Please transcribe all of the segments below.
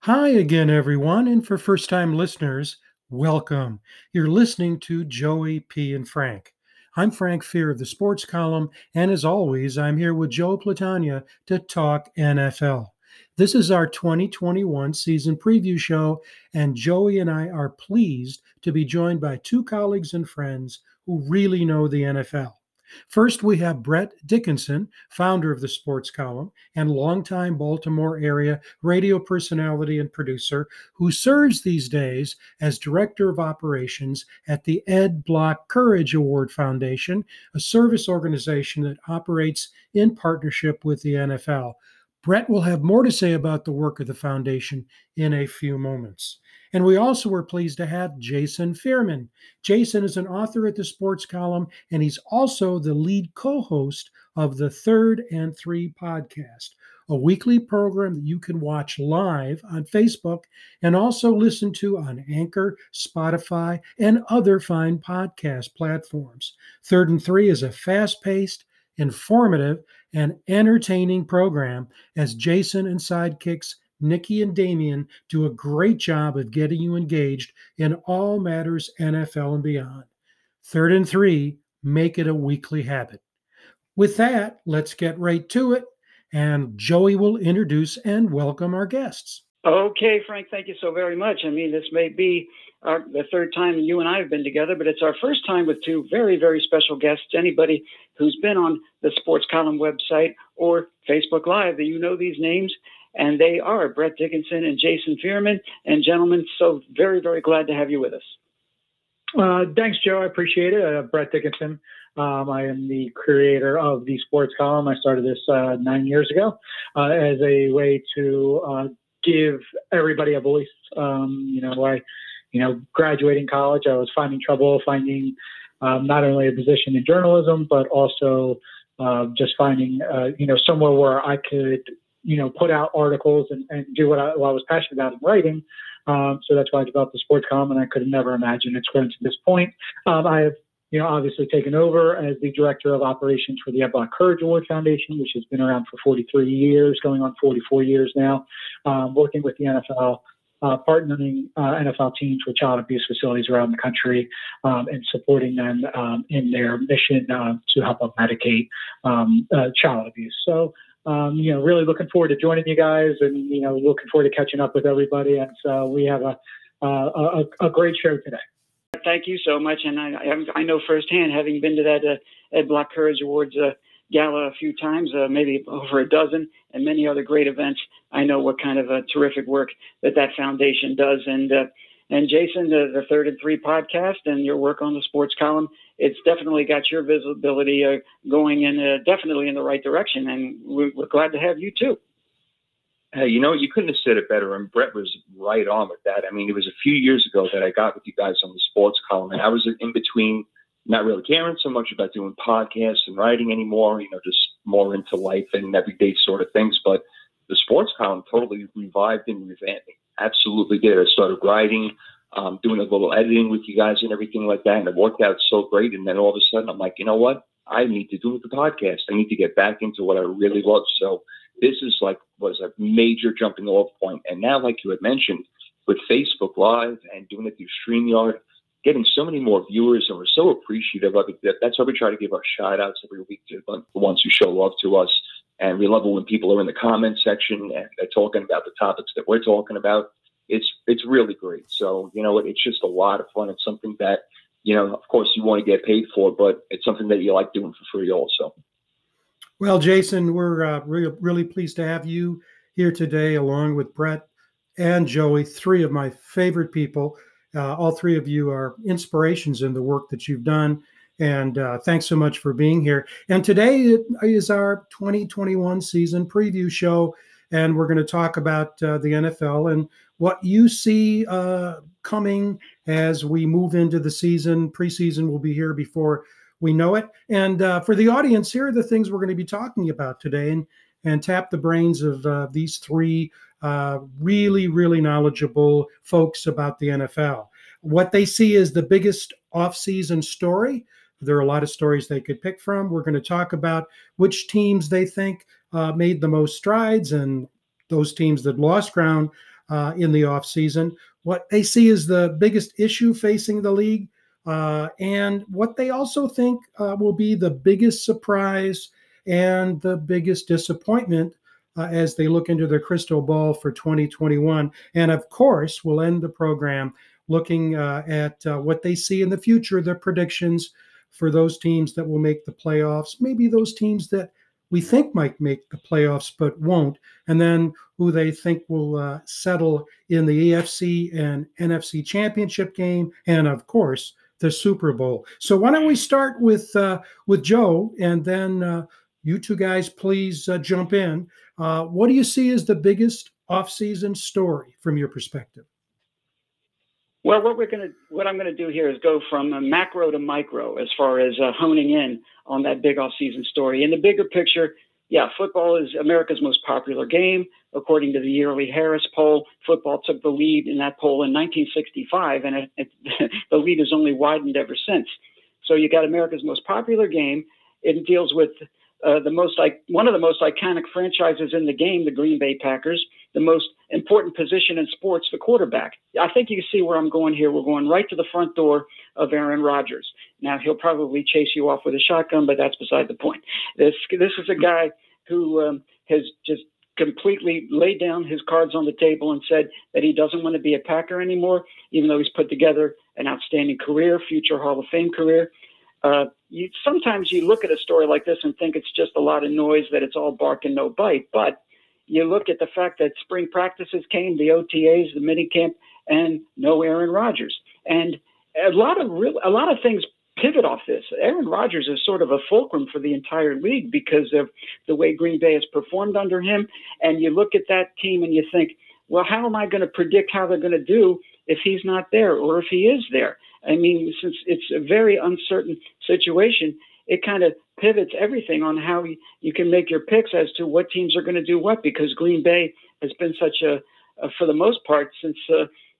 Hi again, everyone, and for first-time listeners, welcome. You're listening to Joey P. and Frank. I'm Frank Fear of the Sports Column, and as always, I'm here with Joe Platania to talk NFL. This is our 2021 season preview show, and Joey and I are pleased to be joined by two colleagues and friends who really know the NFL. First, we have Brett Dickinson, founder of the Sports Column and longtime Baltimore area radio personality and producer, who serves these days as Director of Operations at the Ed Block Courage Award Foundation, a service organization that operates in partnership with the NFL. Brett will have more to say about the work of the foundation in a few moments. And we also were pleased to have Jason Fearman. Jason is an author at the Sports Column, and he's also the lead co-host of the Third and Three podcast, a weekly program that you can watch live on Facebook and also listen to on Anchor, Spotify, and other fine podcast platforms. Third and Three is a fast-paced, informative, and entertaining program as Jason and sidekicks Nikki and Damian do a great job of getting you engaged in all matters NFL and beyond. Third and Three, make it a weekly habit. With that, let's get right to it, and Joey will introduce and welcome our guests. Okay, Frank, thank you so very much. I mean, this may be the third time you and I have been together, but it's our first time with two very, very special guests. Anybody who's been on the Sports Column website or Facebook Live, you know these names. And they are Brett Dickinson and Jason Fearman. And gentlemen, so very, very glad to have you with us. Thanks, Joe. I appreciate it. Brett Dickinson. I am the creator of the Sports Column. I started this 9 years ago as a way to give everybody a voice. Graduating college, I was finding trouble finding not only a position in journalism, but also just finding, somewhere where I could put out articles and do what I was passionate about in writing. So that's why I developed the Sports Column, and I could have never imagined it's grown to this point. I have, obviously taken over as the Director of Operations for the Ed Block Courage Award Foundation, which has been around for 43 years, going on 44 years now, working with the NFL, partnering NFL teams with child abuse facilities around the country and supporting them in their mission to help up medicate child abuse. So, really looking forward to joining you guys and, looking forward to catching up with everybody. And so we have a great show today. Thank you so much. And I know firsthand, having been to that Ed Block Courage Awards gala a few times, maybe over a dozen, and many other great events, I know what kind of terrific work that foundation does. And Jason, the Third and Three podcast and your work on the Sports Column, it's definitely got your visibility going in definitely in the right direction. And we're glad to have you, too. Hey, you couldn't have said it better. And Brett was right on with that. I mean, it was a few years ago that I got with you guys on the Sports Column. And I was in between, not really caring so much about doing podcasts and writing anymore, just more into life and everyday sort of things. But the Sports Column totally revived and revamped me. Absolutely did. I started writing, doing a little editing with you guys and everything like that, and it worked out so great. And then all of a sudden, I'm like, you know what? I need to do with the podcast. I need to get back into what I really love. So this is was a major jumping off point. And now, like you had mentioned, with Facebook Live and doing it through StreamYard, getting so many more viewers, and we're so appreciative of it. That's why we try to give our shout-outs every week to the ones who show love to us. And we love it when people are in the comment section and they're talking about the topics that we're talking about. It's really great. So, it's just a lot of fun. It's something that, of course you want to get paid for, but it's something that you like doing for free also. Well, Jason, we're really pleased to have you here today, along with Brett and Joey, three of my favorite people. All three of you are inspirations in the work that you've done. And thanks so much for being here. And today is our 2021 season preview show. And we're going to talk about the NFL and what you see coming as we move into the season. Preseason will be here before we know it. And for the audience, here are the things we're going to be talking about today and tap the brains of these three really, really knowledgeable folks about the NFL. What they see is the biggest offseason story, There are a lot of stories they could pick from. We're going to talk about which teams they think made the most strides and those teams that lost ground in the offseason, what they see as the biggest issue facing the league, and what they also think will be the biggest surprise and the biggest disappointment as they look into their crystal ball for 2021. And of course, we'll end the program looking at what they see in the future, their predictions for those teams that will make the playoffs, maybe those teams that we think might make the playoffs but won't, and then who they think will settle in the AFC and NFC championship game, and of course, the Super Bowl. So why don't we start with Joe, and then you two guys please jump in. What do you see as the biggest offseason story from your perspective? Well, what I'm going to do here is go from a macro to micro as far as honing in on that big offseason story. In the bigger picture, yeah, football is America's most popular game. According to the yearly Harris poll, football took the lead in that poll in 1965, and the lead has only widened ever since. So you got America's most popular game. It deals with one of the most iconic franchises in the game, the Green Bay Packers, the most important position in sports, the quarterback. I think you see where I'm going here. We're going right to the front door of Aaron Rodgers. Now, he'll probably chase you off with a shotgun, but that's beside the point. This is a guy who has just completely laid down his cards on the table and said that he doesn't want to be a Packer anymore, even though he's put together an outstanding career, future Hall of Fame career. Sometimes you look at a story like this and think it's just a lot of noise, that it's all bark and no bite, but you look at the fact that spring practices came, the OTAs, the minicamp, and no Aaron Rodgers. And a lot of things pivot off this. Aaron Rodgers is sort of a fulcrum for the entire league because of the way Green Bay has performed under him. And you look at that team and you think, well, how am I going to predict how they're going to do if he's not there or if he is there? I mean, since it's a very uncertain situation, it kind of pivots everything on how you can make your picks as to what teams are going to do what, because Green Bay has been such a for the most part, since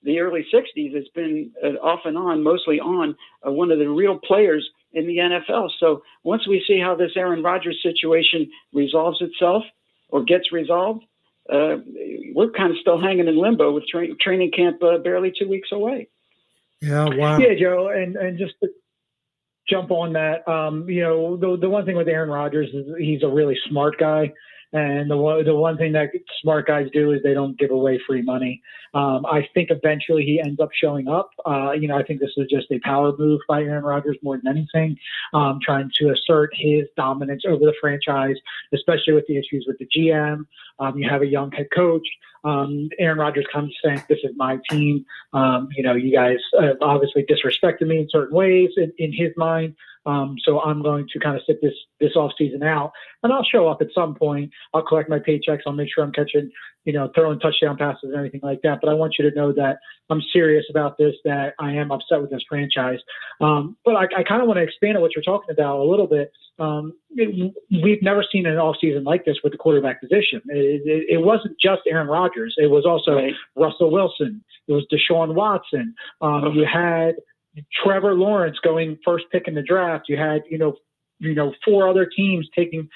the early 60s, it's been off and on, mostly on one of the real players in the NFL. So once we see how this Aaron Rodgers situation resolves itself or gets resolved, we're kind of still hanging in limbo with training camp barely 2 weeks away. Yeah, wow. Yeah, Joe, and just to jump on that, the one thing with Aaron Rodgers is he's a really smart guy, and the one thing that smart guys do is they don't give away free money. I think eventually he ends up showing up. I think this is just a power move by Aaron Rodgers more than anything, trying to assert his dominance over the franchise, especially with the issues with the GM. You have a young head coach. Aaron Rodgers comes saying, this is my team. You guys have obviously disrespected me in certain ways in his mind. So I'm going to kind of sit this off season out, and I'll show up at some point. I'll collect my paychecks. I'll make sure I'm catching, throwing touchdown passes and everything like that. But I want you to know that I'm serious about this, that I am upset with this franchise. But I kind of want to expand on what you're talking about a little bit. We've never seen an offseason like this with the quarterback position. It wasn't just Aaron Rodgers. It was also Russell Wilson. It was Deshaun Watson. You had Trevor Lawrence going first pick in the draft. You had, four other teams taking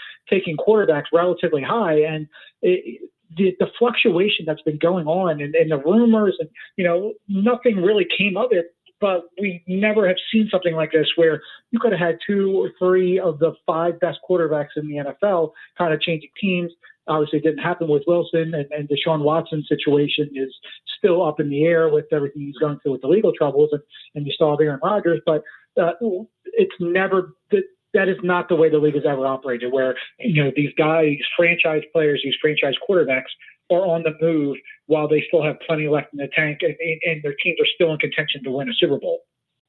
quarterbacks relatively high. And the fluctuation that's been going on and the rumors, and nothing really came of it. But we never have seen something like this where you could have had two or three of the five best quarterbacks in the NFL kind of changing teams. Obviously, it didn't happen with Wilson, and Deshaun Watson's situation is still up in the air with everything he's going through with the legal troubles, and you saw Aaron Rodgers. But it's never that is not the way the league has ever operated, where these guys, these franchise players, these franchise quarterbacks are on the move while they still have plenty left in the tank, and their teams are still in contention to win a Super Bowl.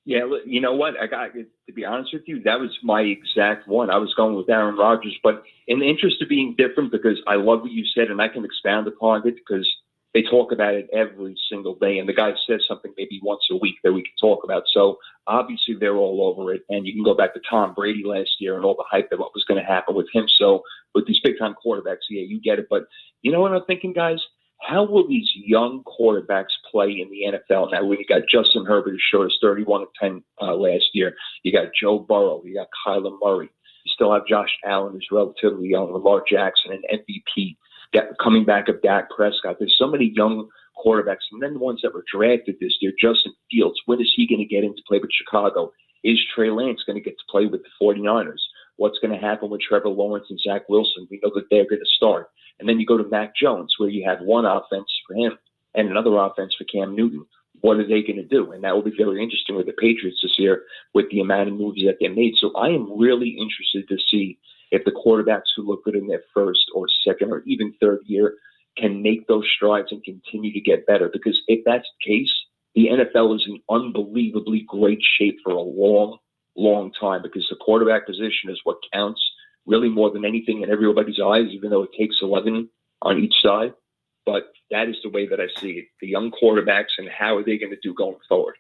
Yeah, you know what? To be honest with you, that was my exact one. I was going with Aaron Rodgers, but in the interest of being different, because I love what you said, and I can expound upon it because they talk about it every single day, and the guy says something maybe once a week that we can talk about. So obviously they're all over it, and you can go back to Tom Brady last year and all the hype that what was going to happen with him. So with these big-time quarterbacks, yeah, you get it. But you know what I'm thinking, guys? How will these young quarterbacks play in the NFL now? You got Justin Herbert, who showed us 31-10 last year. You got Joe Burrow. You got Kyler Murray. You still have Josh Allen, who's relatively young, Lamar Jackson, an MVP, coming back of Dak Prescott. There's so many young quarterbacks. And then the ones that were drafted this year, Justin Fields, when is he going to get into play with Chicago? Is Trey Lance going to get to play with the 49ers? What's going to happen with Trevor Lawrence and Zach Wilson? We know that they're going to start. And then you go to Mac Jones, where you have one offense for him and another offense for Cam Newton. What are they going to do? And that will be very interesting with the Patriots this year with the amount of moves that they made. So I am really interested to see if the quarterbacks who look good in their first or second or even third year can make those strides and continue to get better. Because if that's the case, the NFL is in unbelievably great shape for a long time, because the quarterback position is what counts really more than anything in everybody's eyes, even though it takes 11 on each side. But that is the way that I see it. The young quarterbacks, and how are they going to do going forward?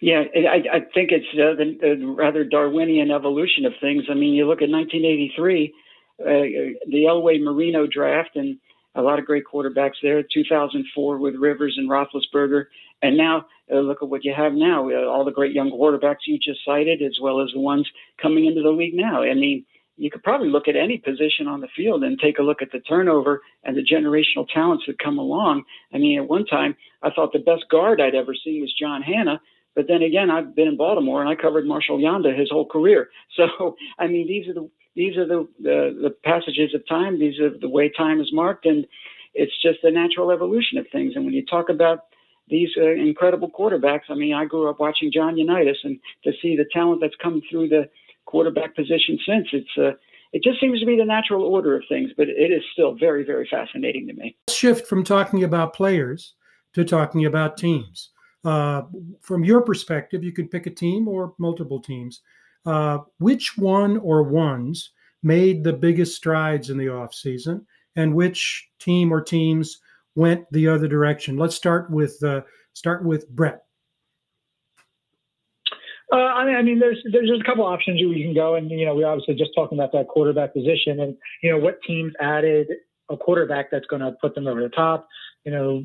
Yeah, I think it's the rather Darwinian evolution of things. I mean, you look at 1983, the Elway-Marino draft, and a lot of great quarterbacks there. 2004 with Rivers and Roethlisberger. And now look at what you have now, all the great young quarterbacks you just cited, as well as the ones coming into the league now. I mean, you could probably look at any position on the field and take a look at the turnover and the generational talents that come along. I mean, at one time, I thought the best guard I'd ever seen was John Hanna. But then again, I've been in Baltimore, and I covered Marshall Yanda his whole career. So, I mean, these are the passages of time. These are the way time is marked, and it's just the natural evolution of things. And when you talk about these incredible quarterbacks, I mean, I grew up watching John Unitas, and to see the talent that's come through the quarterback position since, it just seems to be the natural order of things. But it is still very, very fascinating to me. Let's shift from talking about players to talking about teams. From your perspective, you could pick a team or multiple teams. Which one or ones made the biggest strides in the offseason, and which team or teams went the other direction? Let's start with Brett. I mean, there's a couple options you can go, and you know, we're obviously just talking about that quarterback position, and you know, what teams added a quarterback that's going to put them over the top. You know,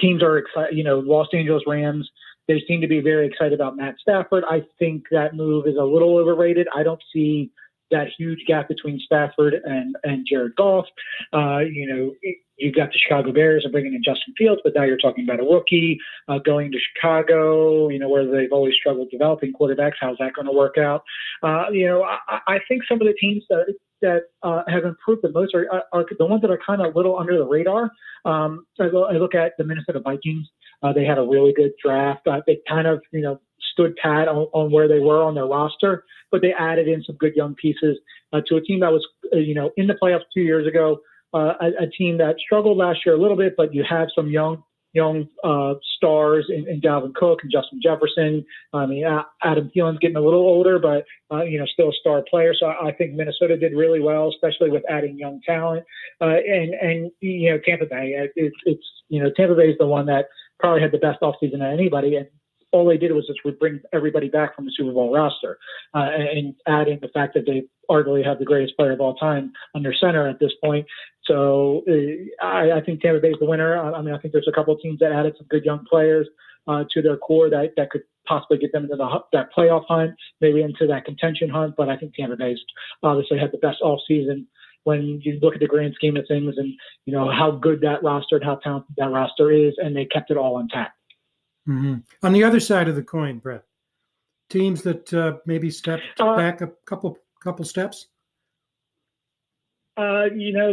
teams are excited. You know, Los Angeles Rams, they seem to be very excited about Matt Stafford. I think that move is a little overrated. I don't see that huge gap between Stafford and Jared Goff. You know, you've got the Chicago Bears and bringing in Justin Fields, but now you're talking about a rookie going to Chicago, you know, where they've always struggled developing quarterbacks. How's that going to work out? You know, I think some of the teams that have improved the most are the ones that are kind of a little under the radar. I look at the Minnesota Vikings. They had a really good draft. They kind of, you know, stood pat on where they were on their roster, but they added in some good young pieces to a team that was, you know, in the playoffs 2 years ago, a team that struggled last year a little bit, but you have some young stars in Dalvin Cook and Justin Jefferson. I mean, Adam Thielen's getting a little older, but, you know, still a star player. So I think Minnesota did really well, especially with adding young talent. And you know, Tampa Bay, it's you know, Tampa Bay is the one that probably had the best offseason of anybody. And all they did was just bring everybody back from the Super Bowl roster, and adding the fact that they arguably have the greatest player of all time under center at this point. So I think Tampa Bay is the winner. I mean, I think there's a couple of teams that added some good young players to their core that could possibly get them into that playoff hunt, maybe into that contention hunt. But I think Tampa Bay's obviously had the best offseason when you look at the grand scheme of things and, you know, how good that roster and how talented that roster is, and they kept it all intact. Mm-hmm. On the other side of the coin, Brett, teams that maybe stepped back a couple steps. You know,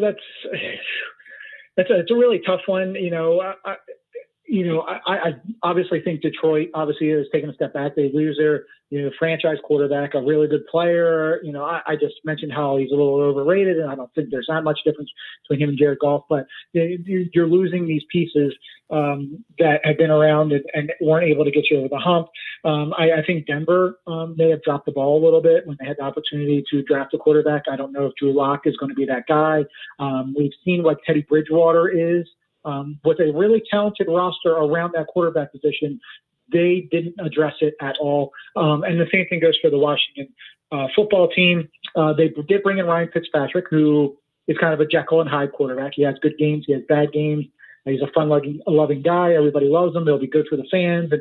it's a really tough one. You know, I obviously think Detroit obviously is taking a step back. They lose their, you know, franchise quarterback, a really good player. You know, I just mentioned how he's a little overrated, and I don't think there's not much difference between him and Jared Goff. But you're losing these pieces that have been around and weren't able to get you over the hump. I think Denver may have dropped the ball a little bit when they had the opportunity to draft a quarterback. I don't know if Drew Lock is going to be that guy. We've seen what Teddy Bridgewater is. With a really talented roster around that quarterback position, they didn't address it at all. And the same thing goes for the Washington football team. They did bring in Ryan Fitzpatrick, who is kind of a Jekyll and Hyde quarterback. He has good games. He has bad games. He's a fun-loving guy. Everybody loves him. He'll be good for the fans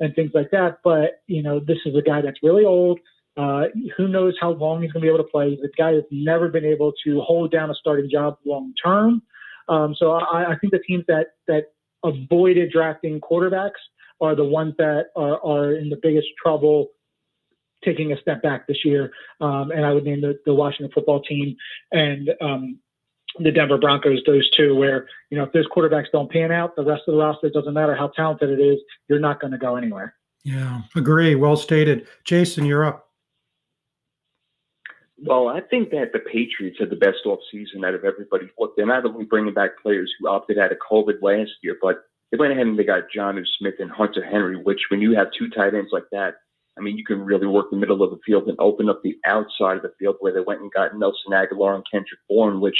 and things like that. But, you know, this is a guy that's really old. Who knows how long he's going to be able to play. He's a guy that's never been able to hold down a starting job long-term. So I think the teams that avoided drafting quarterbacks are the ones that are in the biggest trouble taking a step back this year. And I would name the Washington football team and the Denver Broncos, those two, where, you know, if those quarterbacks don't pan out, the rest of the roster, it doesn't matter how talented it is, you're not going to go anywhere. Yeah, agree. Well stated. Jason, you're up. Well, I think that the Patriots had the best offseason out of everybody. Look, they're not only bringing back players who opted out of COVID last year, but they went ahead and they got Jonnu Smith and Hunter Henry, which when you have two tight ends like that, I mean, you can really work the middle of the field and open up the outside of the field where they went and got Nelson Aguilar and Kendrick Bourne, which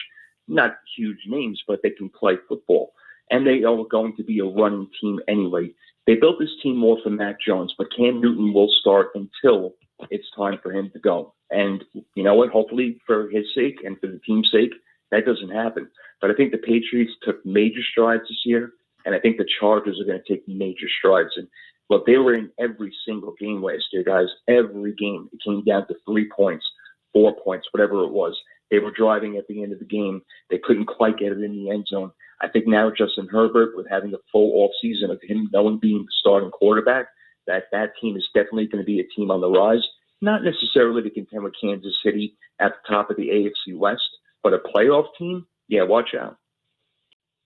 not huge names, but they can play football. And they are going to be a running team anyway. They built this team more for Mac Jones, but Cam Newton will start until it's time for him to go. And you know what? Hopefully for his sake and for the team's sake, that doesn't happen. But I think the Patriots took major strides this year, and I think the Chargers are going to take major strides. And look, they were in every single game last year, guys. Every game. It came down to 3 points, 4 points, whatever it was. They were driving at the end of the game. They couldn't quite get it in the end zone. I think now Justin Herbert, with having a full offseason of him knowing being the starting quarterback, that team is definitely going to be a team on the rise. Not necessarily to contend with Kansas City at the top of the AFC West, but a playoff team, yeah, watch out.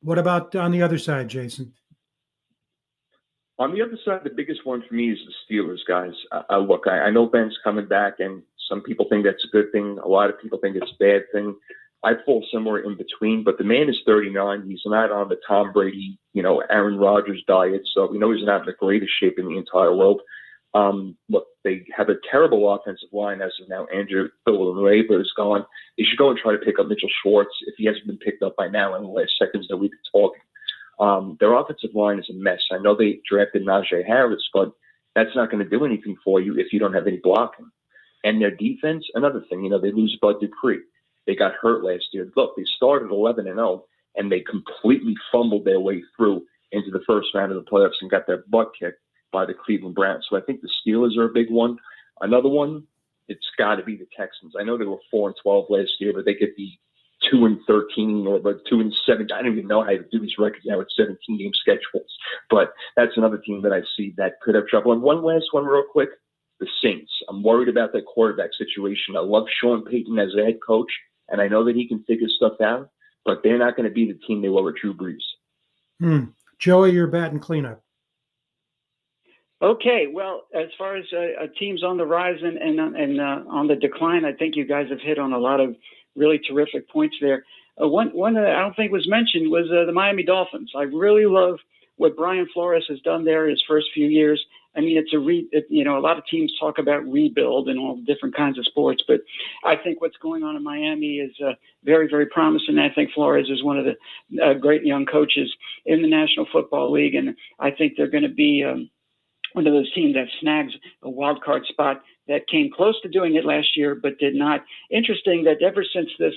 What about on the other side, Jason? On the other side, the biggest one for me is the Steelers, guys. Look, I know Ben's coming back, and some people think that's a good thing. A lot of people think it's a bad thing. I fall somewhere in between, but the man is 39. He's not on the Tom Brady, you know, Aaron Rodgers diet, so we know he's not in the greatest shape in the entire world. Look, they have a terrible offensive line as of now. Andrew Villanueva is gone. They should go and try to pick up Mitchell Schwartz if he hasn't been picked up by now in the last seconds that we've been talking. Their offensive line is a mess. I know they drafted Najee Harris, but that's not going to do anything for you if you don't have any blocking. And their defense, another thing, you know, they lose Bud Dupree. They got hurt last year. Look, they started 11-0, and they completely fumbled their way through into the first round of the playoffs and got their butt kicked by the Cleveland Browns. So I think the Steelers are a big one. Another one, it's got to be the Texans. I know they were 4-12 last year, but they could be 2-13 or 2-7. I don't even know how to do these records now with 17-game schedules. But that's another team that I see that could have trouble. And one last one real quick, the Saints. I'm worried about their quarterback situation. I love Sean Payton as a head coach, and I know that he can figure stuff out, but they're not going to be the team they were with Drew Brees. Joey, you're batting cleanup. Okay, well, as far as teams on the rise and on the decline, I think you guys have hit on a lot of really terrific points there. One that I don't think was mentioned was the Miami Dolphins. I really love what Brian Flores has done there his first few years. I mean, a lot of teams talk about rebuild in all different kinds of sports, but I think what's going on in Miami is very, very promising. I think Flores is one of the great young coaches in the National Football League, and I think they're going to be one of those teams that snags a wild card spot that came close to doing it last year, but did not. Interesting that ever since this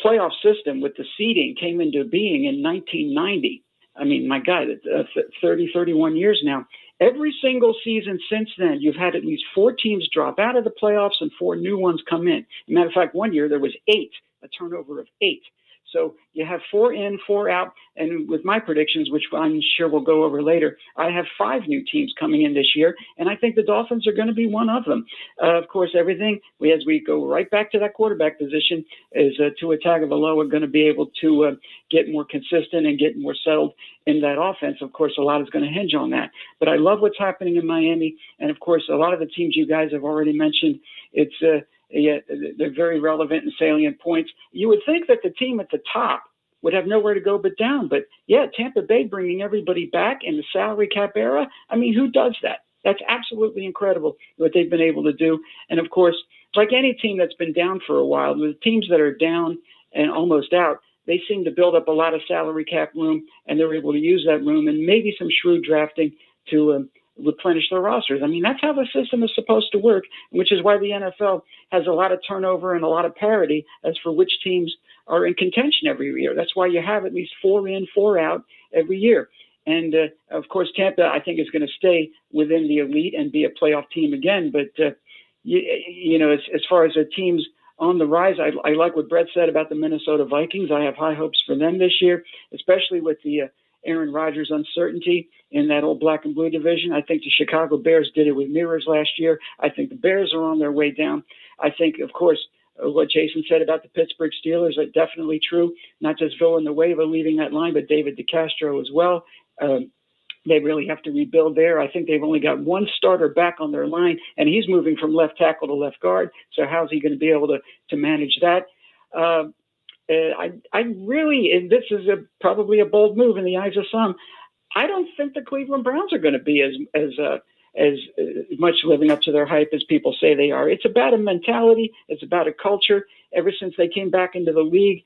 playoff system with the seeding came into being in 1990, I mean, my God, 31 years now, every single season since then, you've had at least 4 teams drop out of the playoffs and 4 new ones come in. As a matter of fact, one year there was 8, a turnover of 8. So you have 4 in, 4 out, and with my predictions, which I'm sure we'll go over later, I have 5 new teams coming in this year, and I think the Dolphins are going to be one of them. Of course, everything, as we go right back to that quarterback position, is Tua Tagovailoa going to be able to get more consistent and get more settled in that offense? Of course, a lot is going to hinge on that. But I love what's happening in Miami, and of course, a lot of the teams you guys have already mentioned, it's yeah, they're very relevant and salient points. You would think that the team at the top would have nowhere to go but down. But, yeah, Tampa Bay bringing everybody back in the salary cap era. I mean, who does that? That's absolutely incredible what they've been able to do. And, of course, like any team that's been down for a while, the teams that are down and almost out, they seem to build up a lot of salary cap room, and they're able to use that room and maybe some shrewd drafting to replenish their rosters. I mean, that's how the system is supposed to work, which is why the NFL has a lot of turnover and a lot of parity as for which teams are in contention every year. That's why you have at least four in, four out every year. And, of course, Tampa, I think, is going to stay within the elite and be a playoff team again. But, you know, as far as the teams on the rise, I like what Brett said about the Minnesota Vikings. I have high hopes for them this year, especially with the Aaron Rodgers uncertainty in that old black and blue division. I think the Chicago Bears did it with mirrors last year. I think the Bears are on their way down. I think, of course, what Jason said about the Pittsburgh Steelers are definitely true, not just Villanueva leaving that line, but David DeCastro as well. They really have to rebuild there. I think they've only got one starter back on their line, and he's moving from left tackle to left guard. So how's he going to be able to manage that? I really, and this is probably a bold move in the eyes of some, I don't think the Cleveland Browns are going to be as much living up to their hype as people say they are. It's about a mentality. It's about a culture. Ever since they came back into the league,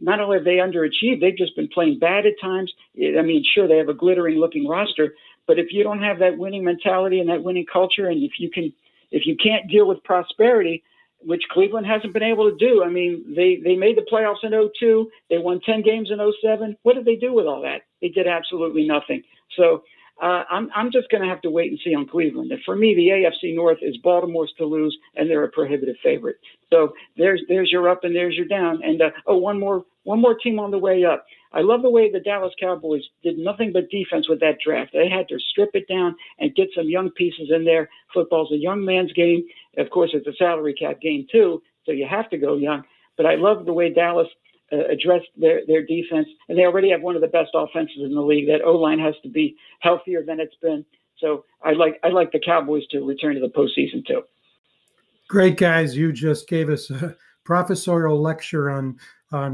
not only have they underachieved, they've just been playing bad at times. I mean, sure, they have a glittering-looking roster, but if you don't have that winning mentality and that winning culture, and if you can't deal with prosperity, which Cleveland hasn't been able to do. I mean, they made the playoffs in 2002. They won 10 games in 2007. What did they do with all that? They did absolutely nothing. So I'm just going to have to wait and see on Cleveland. And for me, the AFC North is Baltimore's to lose, and they're a prohibitive favorite. So there's your up and there's your down. And one more team on the way up. I love the way the Dallas Cowboys did nothing but defense with that draft. They had to strip it down and get some young pieces in there. Football's a young man's game. Of course, it's a salary cap game too, so you have to go young. But I love the way Dallas addressed their defense, and they already have one of the best offenses in the league. That O-line has to be healthier than it's been. So I like the Cowboys to return to the postseason too. Great, guys. You just gave us a professorial lecture on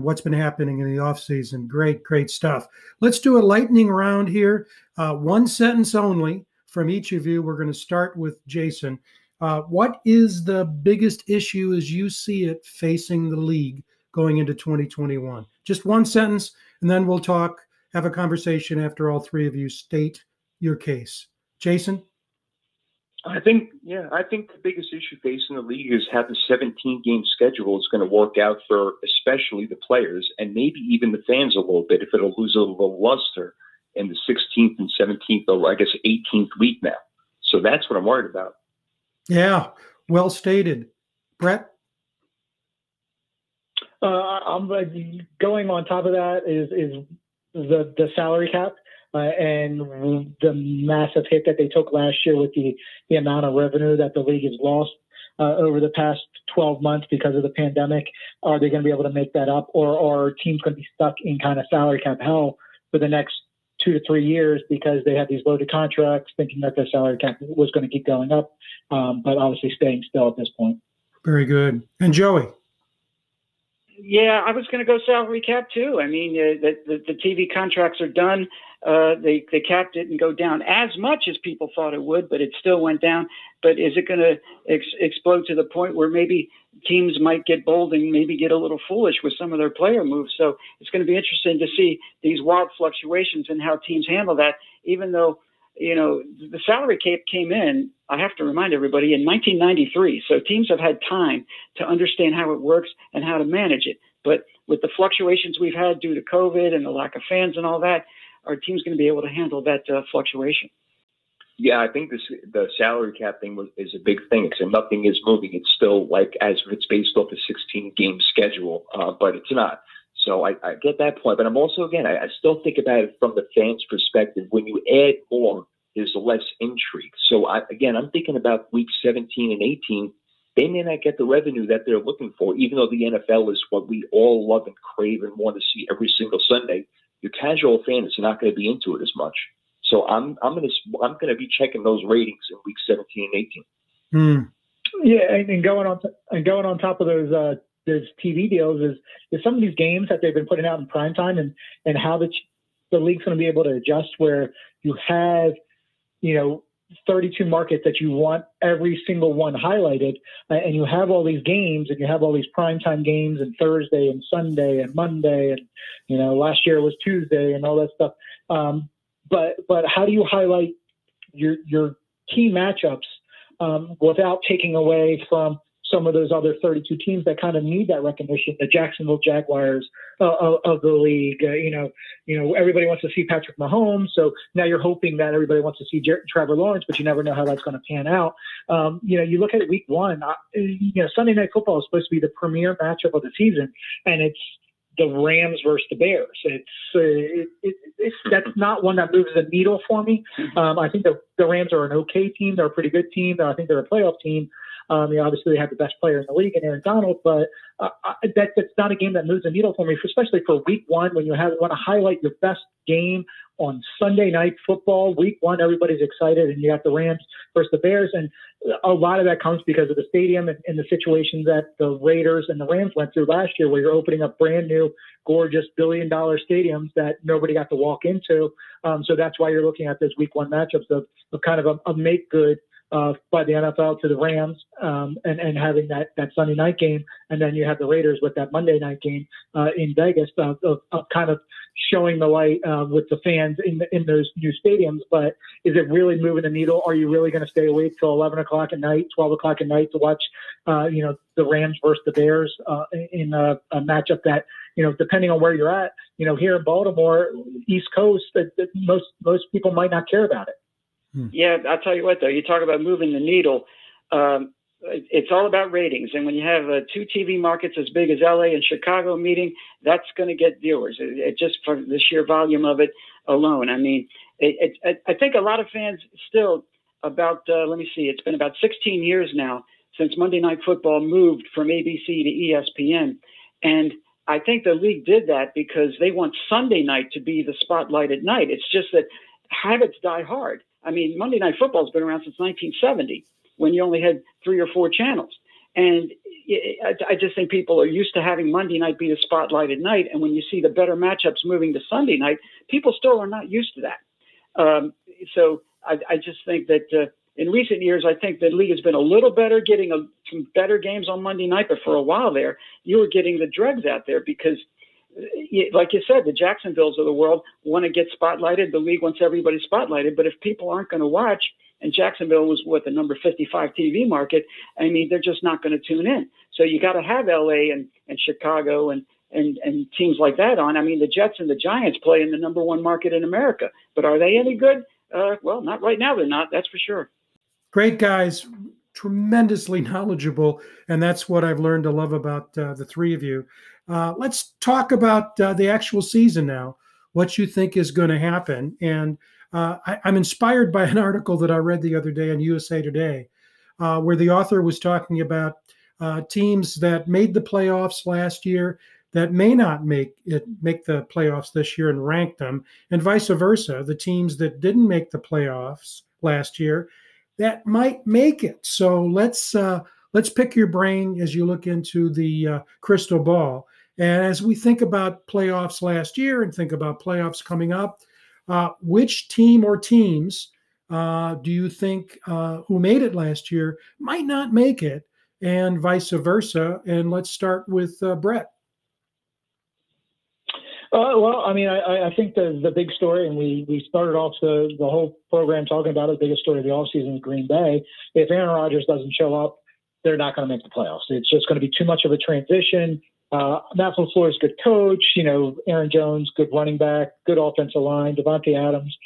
what's been happening in the offseason. Great, great stuff. Let's do a lightning round here. One sentence only from each of you. We're going to start with Jason. What is the biggest issue as you see it facing the league going into 2021? Just one sentence, and then we'll talk, have a conversation after all three of you state your case. Jason? I think the biggest issue facing the league is how the 17-game schedule is going to work out for especially the players and maybe even the fans a little bit, if it'll lose a little luster in the 16th and 17th, or I guess 18th week now. So that's what I'm worried about. Yeah, well stated. Brett? Going on top of that is the salary cap. And the massive hit that they took last year with the amount of revenue that the league has lost over the past 12 months because of the pandemic. Are they going to be able to make that up, or are teams going to be stuck in kind of salary cap hell for the next 2 to 3 years because they have these loaded contracts thinking that their salary cap was going to keep going up, but obviously staying still at this point? Very good. And Joey? Yeah, I was going to go salary cap too. I mean, the TV contracts are done. The cap didn't go down as much as people thought it would, but it still went down. But is it going to explode to the point where maybe teams might get bold and maybe get a little foolish with some of their player moves? So it's going to be interesting to see these wild fluctuations and how teams handle that, even though, you know, the salary cap came in, I have to remind everybody, in 1993. So teams have had time to understand how it works and how to manage it. But with the fluctuations we've had due to COVID and the lack of fans and all that, our team's going to be able to handle that fluctuation. Yeah, I think the salary cap thing is a big thing, because nothing is moving. It's still like as if it's based off a 16-game schedule, but it's not. So I get that point. But I'm also, again, I still think about it from the fans' perspective. When you add more, there's less intrigue. So, I'm thinking about week 17 and 18. They may not get the revenue that they're looking for, even though the NFL is what we all love and crave and want to see every single Sunday. Your casual fan is not going to be into it as much. So I'm going to be checking those ratings in week 17 and 18. Mm. Yeah, and going on top of those TV deals is some of these games that they've been putting out in prime time, and how the league's going to be able to adjust, where you have 32 markets that you want every single one highlighted, and you have all these games, and you have all these primetime games, and Thursday and Sunday and Monday, and last year was Tuesday and all that stuff. But how do you highlight your key matchups without taking away from some of those other 32 teams that kind of need that recognition, the Jacksonville Jaguars of the league. You know, everybody wants to see Patrick Mahomes. So now you're hoping that everybody wants to see Trevor Lawrence, but you never know how that's going to pan out. You know, you look at it week one, you know, Sunday Night Football is supposed to be the premier matchup of the season, and it's the Rams versus the Bears. That's not one that moves the needle for me. I think the Rams are an okay team. They're a pretty good team. I think they're a playoff team. You know, obviously, they have the best player in the league in Aaron Donald, but that's not a game that moves the needle for me, especially for week one when you want to highlight your best game on Sunday Night Football. Week one, everybody's excited, and you got the Rams versus the Bears, and a lot of that comes because of the stadium and the situation that the Raiders and the Rams went through last year, where you're opening up brand new, gorgeous billion-dollar stadiums that nobody got to walk into. So that's why you're looking at those week one matchups of kind of a make-good by the NFL to the Rams, and having that Sunday night game. And then you have the Raiders with that Monday night game in Vegas of kind of showing the light with the fans in those new stadiums. But is it really moving the needle? Are you really going to stay awake till 11 o'clock at night, 12 o'clock at night to watch, you know, the Rams versus the Bears in a matchup that, you know, depending on where you're at, you know, here in Baltimore, East Coast, that most people might not care about it. Yeah, I'll tell you what, though, you talk about moving the needle. It's all about ratings. And when you have two TV markets as big as LA and Chicago meeting, that's going to get viewers. It just from the sheer volume of it alone. I mean, I think a lot of fans still about, let me see, it's been about 16 years now since Monday Night Football moved from ABC to ESPN. And I think the league did that because they want Sunday night to be the spotlight at night. It's just that habits die hard. I mean, Monday Night Football has been around since 1970 when you only had 3 or 4 channels. And I just think people are used to having Monday night be the spotlight at night. And when you see the better matchups moving to Sunday night, people still are not used to that. So I just think that in recent years, I think the league has been a little better, getting some better games on Monday night. But for a while there, you were getting the dregs out there because, like you said, the Jacksonvilles of the world want to get spotlighted. The league wants everybody spotlighted. But if people aren't going to watch, and Jacksonville was the number 55 TV market, I mean, they're just not going to tune in. So you got to have LA and Chicago and teams like that on. I mean, the Jets and the Giants play in the number 1 market in America. But are they any good? Well, not right now. They're not. That's for sure. Great guys. Tremendously knowledgeable, and that's what I've learned to love about the three of you. Let's talk about the actual season now, what you think is going to happen. And I'm inspired by an article that I read the other day on USA Today, where the author was talking about teams that made the playoffs last year that may not make the playoffs this year and rank them, and vice versa, the teams that didn't make the playoffs last year that might make it. So let's pick your brain as you look into the crystal ball. And as we think about playoffs last year and think about playoffs coming up, which team or teams do you think who made it last year might not make it, and vice versa? And let's start with Brett. Well, I mean, I think the big story, and we started off the whole program talking about it, the biggest story of the offseason is Green Bay. If Aaron Rodgers doesn't show up, they're not going to make the playoffs. It's just going to be too much of a transition. Matt LaFleur is a good coach. You know, Aaron Jones, good running back, good offensive line. Devontae Adams,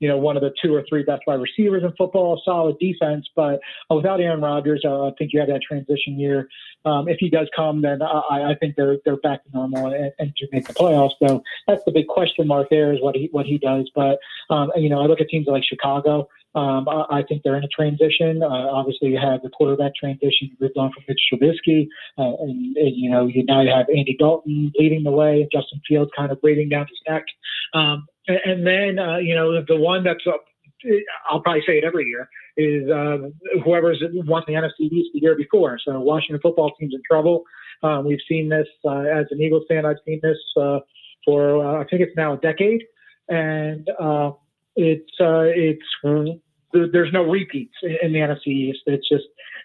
you know, one of the 2 or 3 best wide receivers in football, solid defense. But without Aaron Rodgers, I think you have that transition year. If he does come, then I think they're back to normal and to make the playoffs. So that's the big question mark there, is what he does. But, you know, I look at teams like Chicago. I think they're in a transition. Obviously, you have the quarterback transition. You moved on from Mitch Trubisky. And you know, now you have Andy Dalton leading the way, and Justin Fields kind of breathing down his neck. And then, you know, the one that's up, I'll probably say it every year, is whoever's won the NFC East the year before. So Washington football team's in trouble. We've seen this as an Eagles fan. I've seen this for, I think it's now a decade. And it's there's no repeats in the NFC East. It's just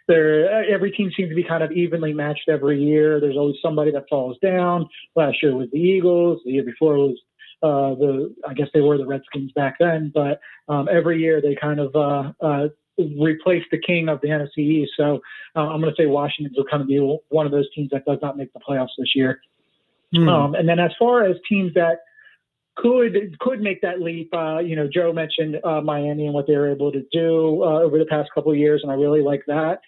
every team seems to be kind of evenly matched every year. There's always somebody that falls down. Last year was the Eagles. The year before it was I guess they were the Redskins back then, but every year they kind of replace the king of the NFC East. So I'm going to say Washington's will kind of be one of those teams that does not make the playoffs this year. And then as far as teams that could make that leap, Joe mentioned Miami and what they were able to do over the past couple of years, and I really like that.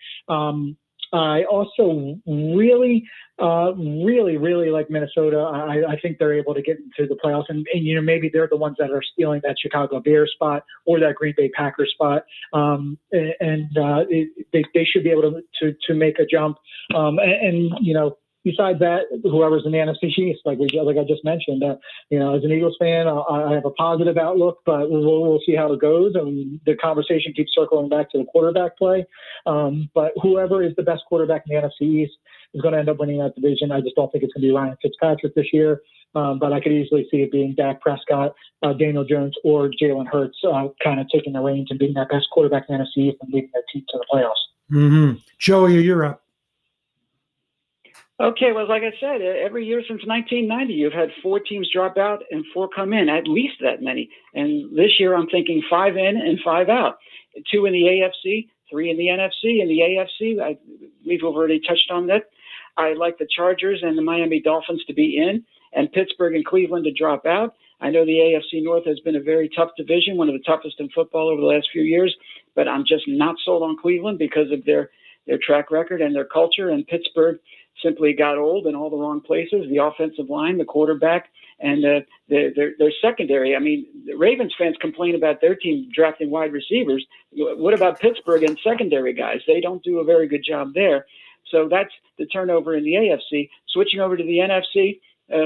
I also really like Minnesota. I think they're able to get into the playoffs, and maybe they're the ones that are stealing that Chicago Bears spot or that Green Bay Packers spot, and they should be able to make a jump. Besides that, whoever's in the NFC East, like I just mentioned, as an Eagles fan, I have a positive outlook, but we'll see how it goes. And the conversation keeps circling back to the quarterback play. But whoever is the best quarterback in the NFC East is going to end up winning that division. I just don't think it's going to be Ryan Fitzpatrick this year. But I could easily see it being Dak Prescott, Daniel Jones, or Jalen Hurts kind of taking the reins and being that best quarterback in the NFC East and leading their team to the playoffs. Joey, you're up. Okay, well, like I said, every year since 1990, you've had four teams drop out and four come in, at least that many. And this year I'm thinking five in and five out. Two in the AFC, three in the NFC. In the AFC, I believe we've already touched on that. I like the Chargers and the Miami Dolphins to be in, and Pittsburgh and Cleveland to drop out. I know the AFC North has been a very tough division, one of the toughest in football over the last few years, but I'm just not sold on Cleveland because of their track record and their culture, and Pittsburgh simply got old in all the wrong places, the offensive line, the quarterback, and their secondary. I mean, the Ravens fans complain about their team drafting wide receivers. What about Pittsburgh and secondary guys? They don't do a very good job there. So that's the turnover in the AFC. Switching over to the NFC,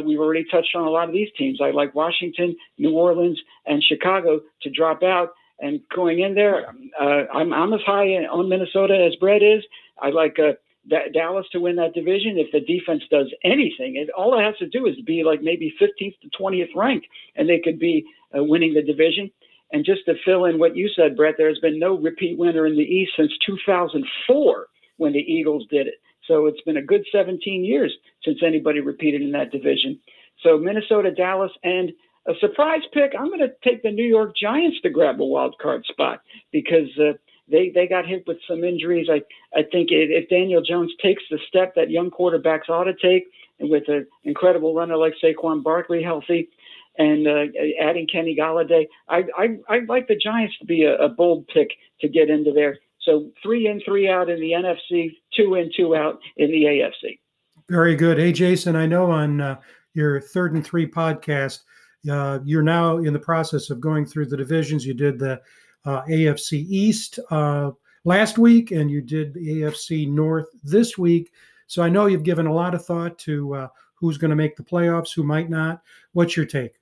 we've already touched on a lot of these teams. I like Washington, New Orleans, and Chicago to drop out. And going in there, I'm as high on Minnesota as Brett is. I like Dallas to win that division. If the defense does anything, all it has to do is be like maybe 15th to 20th ranked, and they could be winning the division. And just to fill in what you said, Brett, there has been no repeat winner in the East since 2004 when the Eagles did it. So it's been a good 17 years since anybody repeated in that division. So Minnesota, Dallas, and a surprise pick, I'm going to take the New York Giants to grab a wild card spot because They got hit with some injuries. I think if Daniel Jones takes the step that young quarterbacks ought to take, and with an incredible runner like Saquon Barkley healthy, and adding Kenny Galladay, I'd like the Giants to be a bold pick to get into there. So 3 in, 3 out in the NFC, 2 in, 2 out in the AFC. Very good. Hey, Jason, I know on your Third and Three podcast, you're now in the process of going through the divisions. You did the AFC East last week, and you did the AFC North this week. So I know you've given a lot of thought to who's going to make the playoffs, who might not. What's your take?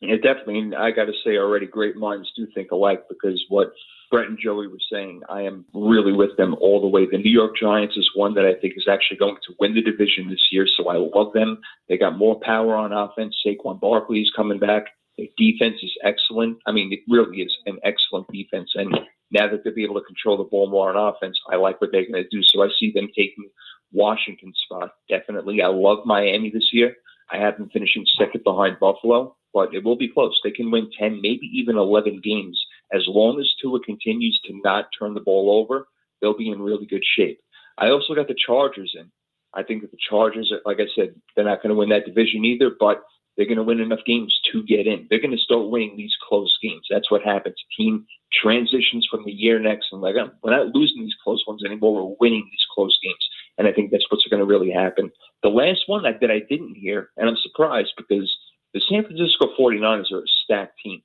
Yeah, definitely. And I got to say already, great minds do think alike, because what Brett and Joey were saying, I am really with them all the way. The New York Giants is one that I think is actually going to win the division this year, so I love them. They got more power on offense. Saquon Barkley is coming back. Their defense is excellent. I mean, it really is an excellent defense. And now that they'll be able to control the ball more on offense, I like what they're going to do. So I see them taking Washington's spot, definitely. I love Miami this year. I have them finishing second behind Buffalo, but it will be close. They can win 10, maybe even 11 games. As long as Tua continues to not turn the ball over, they'll be in really good shape. I also got the Chargers in. I think that the Chargers, like I said, they're not going to win that division either, but they're going to win enough games to get in. They're going to start winning these close games. That's what happens. Team transitions from the year next, and like, we're not losing these close ones anymore. We're winning these close games. And I think that's what's going to really happen. The last one that I didn't hear, and I'm surprised, because the San Francisco 49ers are a stacked team.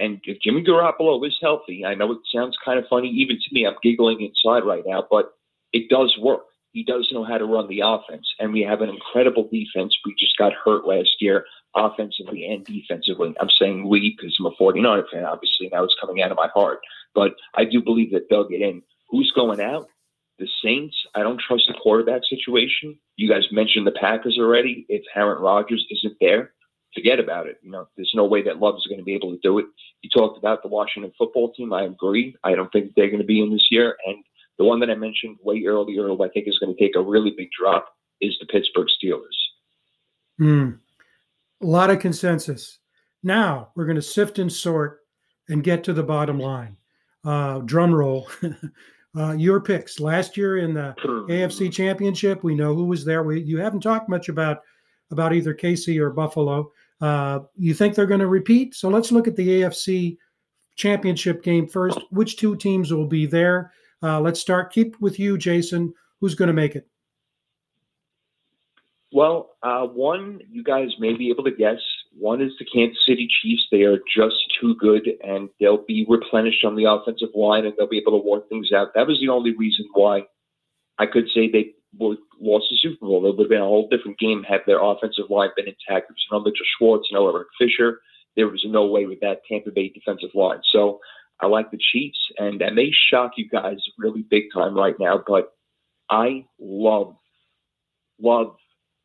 And if Jimmy Garoppolo is healthy, I know it sounds kind of funny, even to me, I'm giggling inside right now, but it does work. He does know how to run the offense, and we have an incredible defense. We just got hurt last year, offensively and defensively. I'm saying we because I'm a 49er fan, obviously. Now it's coming out of my heart. But I do believe that they'll get in. Who's going out? The Saints. I don't trust the quarterback situation. You guys mentioned the Packers already. If Aaron Rodgers isn't there, forget about it. There's no way that Love's going to be able to do it. You talked about the Washington football team. I agree. I don't think they're going to be in this year, and the one that I mentioned way earlier, who I think is going to take a really big drop, is the Pittsburgh Steelers. A lot of consensus. Now we're going to sift and sort and get to the bottom line. drum roll, your picks last year in the AFC Championship. We know who was there. You haven't talked much about either KC or Buffalo. You think they're going to repeat? So let's look at the AFC Championship game first. Which two teams will be there? Let's start. Keep with you, Jason. Who's going to make it? Well, one you guys may be able to guess. One is the Kansas City Chiefs. They are just too good, and they'll be replenished on the offensive line, and they'll be able to work things out. That was the only reason why I could say they lost the Super Bowl. It would have been a whole different game had their offensive line been intact. There was no Mitchell Schwartz, no Eric Fisher. There was no way with that Tampa Bay defensive line. So I like the Chiefs, and that may shock you guys really big time right now, but I love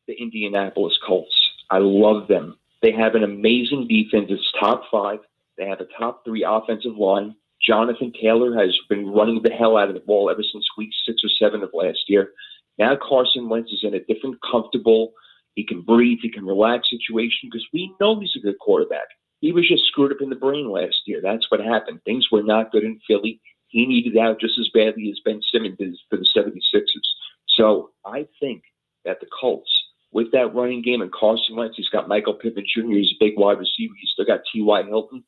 the Indianapolis Colts. I love them. They have an amazing defense. It's top five. They have a top three offensive line. Jonathan Taylor has been running the hell out of the ball ever since week 6 or 7 of last year. Now Carson Wentz is in a different, comfortable, he can breathe, he can relax situation because we know he's a good quarterback. He was just screwed up in the brain last year. That's what happened. Things were not good in Philly. He needed out just as badly as Ben Simmons did for the 76ers. So I think that the Colts, with that running game and Carson Wentz, he's got Michael Pittman Jr., he's a big wide receiver, he's still got T.Y. Hilton.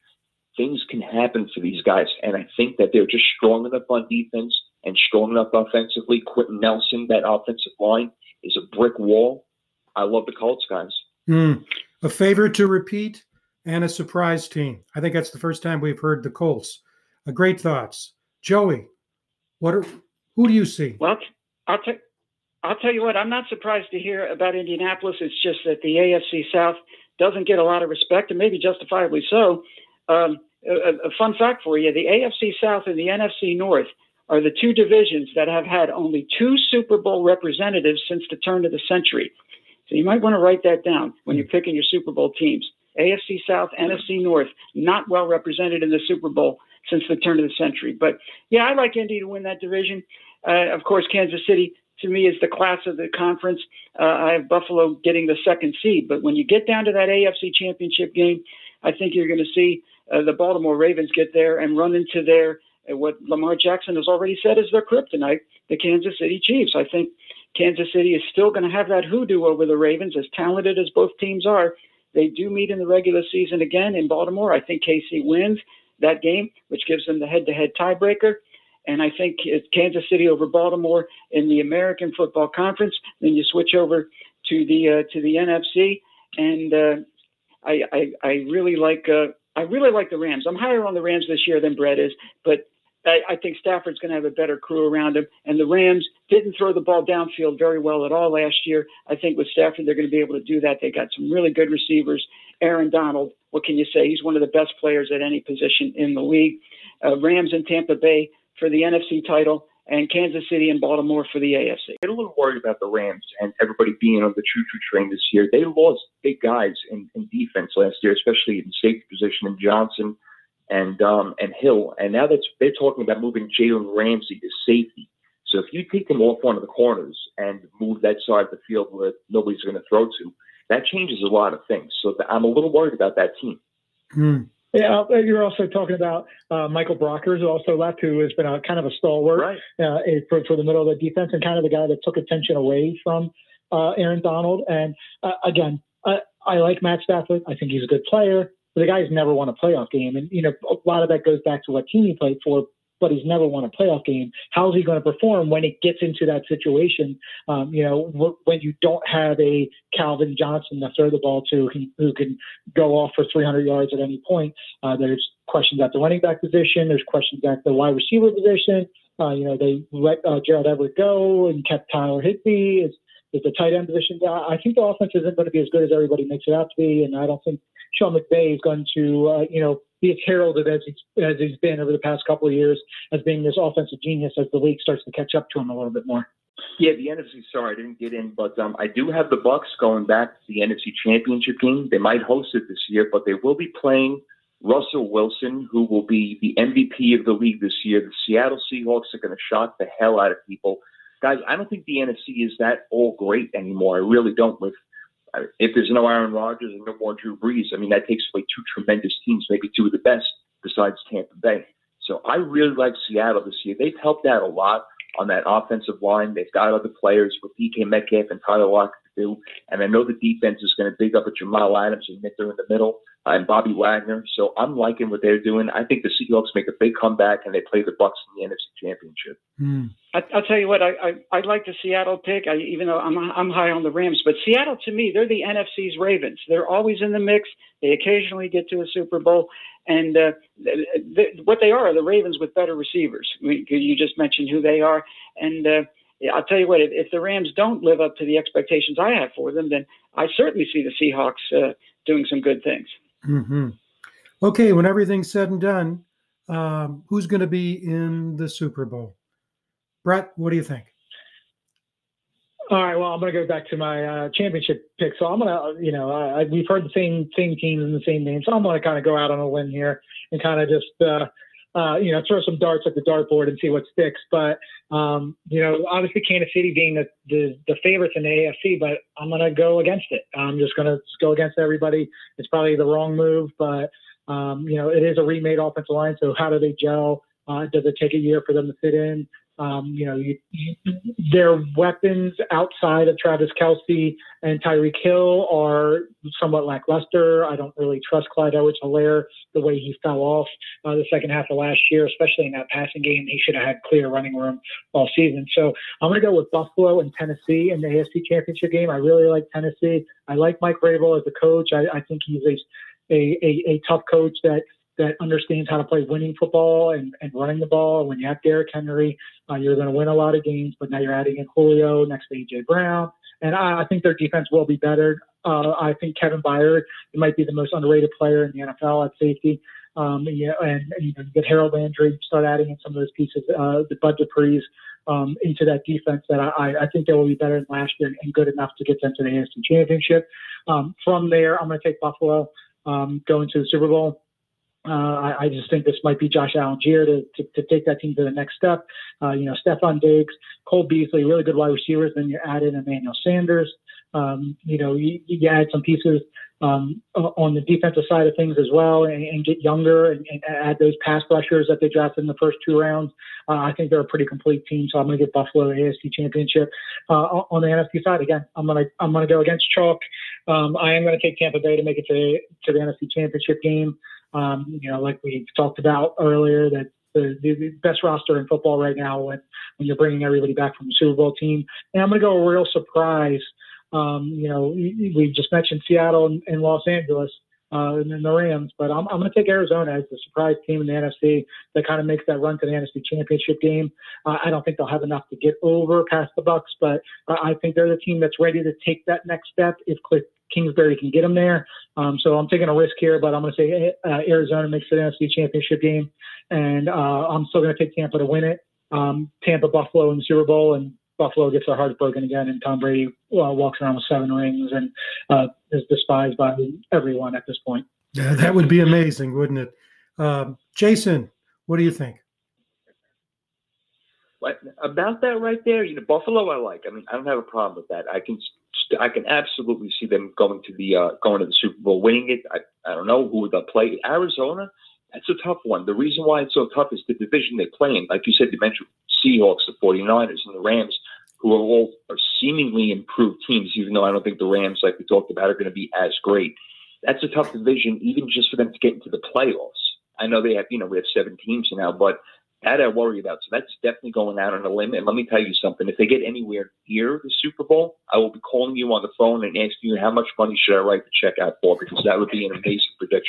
Things can happen for these guys, and I think that they're just strong enough on defense and strong enough offensively. Quentin Nelson, that offensive line, is a brick wall. I love the Colts, guys. A favorite to repeat and a surprise team. I think that's the first time we've heard the Colts. Great thoughts. Joey, who do you see? Well, I'll tell you what, I'm not surprised to hear about Indianapolis. It's just that the AFC South doesn't get a lot of respect, and maybe justifiably so. A fun fact for you, the AFC South and the NFC North are the two divisions that have had only 2 Super Bowl representatives since the turn of the century. So you might want to write that down when you're picking your Super Bowl teams. AFC South, NFC North, not well represented in the Super Bowl since the turn of the century. But, yeah, I like Indy to win that division. Of course, Kansas City, to me, is the class of the conference. I have Buffalo getting the second seed. But when you get down to that AFC Championship game, I think you're going to see the Baltimore Ravens get there and run into their, what Lamar Jackson has already said is their kryptonite, the Kansas City Chiefs. I think Kansas City is still going to have that hoodoo over the Ravens, as talented as both teams are. They do meet in the regular season again in Baltimore. I think KC wins that game, which gives them the head-to-head tiebreaker. And I think it's Kansas City over Baltimore in the American Football Conference. Then you switch over to the NFC, and I really like the Rams. I'm higher on the Rams this year than Brett is, but I think Stafford's going to have a better crew around him. And the Rams didn't throw the ball downfield very well at all last year. I think with Stafford, they're going to be able to do that. They got some really good receivers. Aaron Donald, what can you say? He's one of the best players at any position in the league. Rams and Tampa Bay for the NFC title, and Kansas City and Baltimore for the AFC. I'm a little worried about the Rams and everybody being on the choo-choo train this year. They lost big guys in defense last year, especially in safety position, in Johnson and Hill. And now they're talking about moving Jalen Ramsey to safety. So if you take them off one of the corners and move that side of the field where nobody's going to throw to, that changes a lot of things. So I'm a little worried about that team. Yeah, you're also talking about Michael Brockers, also left, who has been kind of a stalwart, right, for the middle of the defense, and kind of the guy that took attention away from Aaron Donald. And again, I like Matt Stafford. I think he's a good player, but the guy's never won a playoff game. And, you know, a lot of that goes back to what team he played for, but he's never won a playoff game. How's he going to perform when it gets into that situation? You know, when you don't have a Calvin Johnson to throw the ball to, who can go off for 300 yards at any point. There's questions at the running back position. There's questions at the wide receiver position. You know, they let Gerald Everett go and kept Tyler Higbee. Is the tight end position. I think the offense isn't going to be as good as everybody makes it out to be, and I don't think Sean McVay is going to, be as heralded as he's been over the past couple of years as being this offensive genius as the league starts to catch up to him a little bit more. Yeah, the NFC. Sorry, I didn't get in, but I do have the Bucks going back to the NFC Championship game. They might host it this year, but they will be playing Russell Wilson, who will be the MVP of the league this year. The Seattle Seahawks are going to shock the hell out of people. Guys, I don't think the NFC is that all great anymore. I really don't. If there's no Aaron Rodgers and no more Drew Brees, I mean, that takes away 2 tremendous teams, maybe 2 of the best besides Tampa Bay. So I really like Seattle this year. They've helped out a lot on that offensive line. They've got other players with DK Metcalf and Tyler Lockett to do. And I know the defense is going to dig up at Jamal Adams and Nicker in the middle and Bobby Wagner. So I'm liking what they're doing. I think the Seahawks make a big comeback and they play the Bucs in the NFC Championship. I'll tell you what, I like the Seattle pick, even though I'm high on the Rams. But Seattle, to me, they're the NFC's Ravens. They're always in the mix. They occasionally get to a Super Bowl. And what they are the Ravens with better receivers. You just mentioned who they are. And I'll tell you what, if the Rams don't live up to the expectations I have for them, then I certainly see the Seahawks doing some good things. Mm-hmm. Okay, when everything's said and done, who's going to be in the Super Bowl? Brett, what do you think? All right, well, I'm going to go back to my championship pick. So I'm going to, we've heard the same teams and the same names. So I'm going to kind of go out on a limb here and kind of just, throw some darts at the dartboard and see what sticks. But, obviously Kansas City being the favorites in the AFC, but I'm going to go against it. I'm just going to go against everybody. It's probably the wrong move, but, it is a remade offensive line. So how do they gel? Does it take a year for them to fit in? Their weapons outside of Travis Kelce and Tyreek Hill are somewhat lackluster. I don't really trust Clyde Edwards-Helaire the way he fell off the second half of last year, especially in that passing game. He should have had clear running room all season. So I'm going to go with Buffalo and Tennessee in the AFC Championship game. I really like Tennessee. I like Mike Vrabel as a coach. I think he's a tough coach that understands how to play winning football and running the ball. When you have Derrick Henry, you're going to win a lot of games, but now you're adding in Julio, next to A.J. Brown. And I think their defense will be better. I think Kevin Byard might be the most underrated player in the NFL at safety. You get Harold Landry, start adding in some of those pieces, the Bud Dupree's into that defense that I think they will be better than last year and good enough to get them to the AFC Championship. From there, I'm going to take Buffalo going to the Super Bowl. I just think this might be Josh Allen-Jr. to take that team to the next step. Stephon Diggs, Cole Beasley, really good wide receivers. Then you add in Emmanuel Sanders. You add some pieces on the defensive side of things as well and get younger and add those pass rushers that they drafted in the first two rounds. I think they're a pretty complete team, so I'm going to get Buffalo the AFC Championship. On the NFC side, again, I'm going to go against chalk. I am going to take Tampa Bay to make it to the NFC Championship game. Like we talked about earlier, that the best roster in football right now when you're bringing everybody back from the Super Bowl team. And I'm going to go a real surprise. We just mentioned Seattle and Los Angeles and the Rams, but I'm going to take Arizona as the surprise team in the NFC that kind of makes that run to the NFC Championship game. I don't think they'll have enough to get over past the Bucs, but I think they're the team that's ready to take that next step if Kingsbury can get them there. So I'm taking a risk here, but I'm going to say Arizona makes the NFC Championship game, and I'm still going to take Tampa to win it. Tampa, Buffalo in the Super Bowl, and Buffalo gets their hearts broken again, and Tom Brady walks around with 7 rings and is despised by everyone at this point. Yeah, that would be amazing, wouldn't it? Jason, what do you think? What, about that right there, Buffalo I like. I don't have a problem with that. I can absolutely see them going to the Super Bowl, winning it. I don't know who they'll play. Arizona, that's a tough one. The reason why it's so tough is the division they play in. Like you said, you mentioned Seahawks, the 49ers, and the Rams, who are all seemingly improved teams, even though I don't think the Rams, like we talked about, are going to be as great. That's a tough division, even just for them to get into the playoffs. I know they have, we have 7 teams now, but that I worry about. So that's definitely going out on a limb. And let me tell you something. If they get anywhere near the Super Bowl, I will be calling you on the phone and asking you how much money should I write the check out for, because that would be an amazing prediction.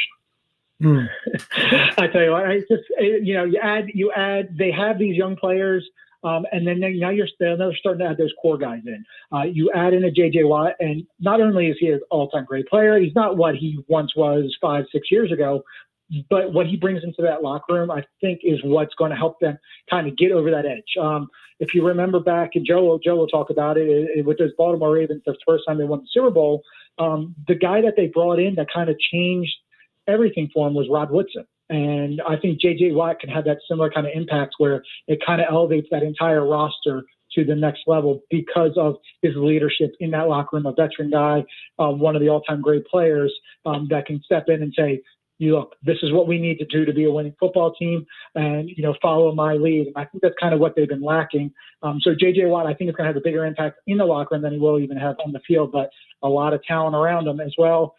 I tell you what, you add, they have these young players. And then now they're starting to add those core guys in. You add in a J.J. Watt, and not only is he an all-time great player, he's not what he once was 5-6 years ago, but what he brings into that locker room, I think, is what's going to help them kind of get over that edge. If you remember back, and Joe will talk about it, with those Baltimore Ravens, the first time they won the Super Bowl, the guy that they brought in that kind of changed everything for him was Rod Woodson. And I think J.J. Watt can have that similar kind of impact where it kind of elevates that entire roster to the next level because of his leadership in that locker room, a veteran guy, one of the all-time great players that can step in and say, you look, this is what we need to do to be a winning football team and, you know, follow my lead. And I think that's kind of what they've been lacking. So J.J. Watt, I think, is going to have a bigger impact in the locker room than he will even have on the field, but a lot of talent around him as well.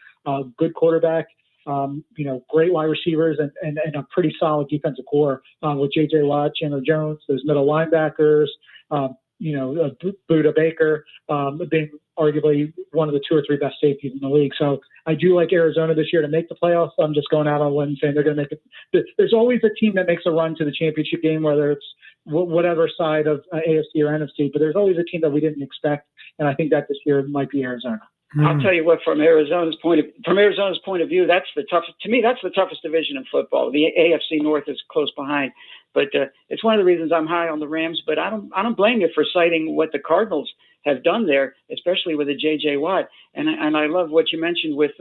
Good quarterback, you know, great wide receivers and a pretty solid defensive core with J.J. Watt, Chandler Jones, those middle linebackers, you know, Buda Baker being arguably one of the two or three best safeties in the league. So I do like Arizona this year to make the playoffs. I'm just going out on a limb saying they're going to make it. There's always a team that makes a run to the championship game, whether it's whatever side of AFC or NFC, but there's always a team that we didn't expect. And I think that this year might be Arizona. I'll tell you what, from Arizona's point of view, that's the toughest, to me, that's the toughest division in football. The AFC North is close behind, but it's one of the reasons I'm high on the Rams, but I don't blame you for citing what the Cardinals have done there, especially with a J.J. Watt. And I love what you mentioned with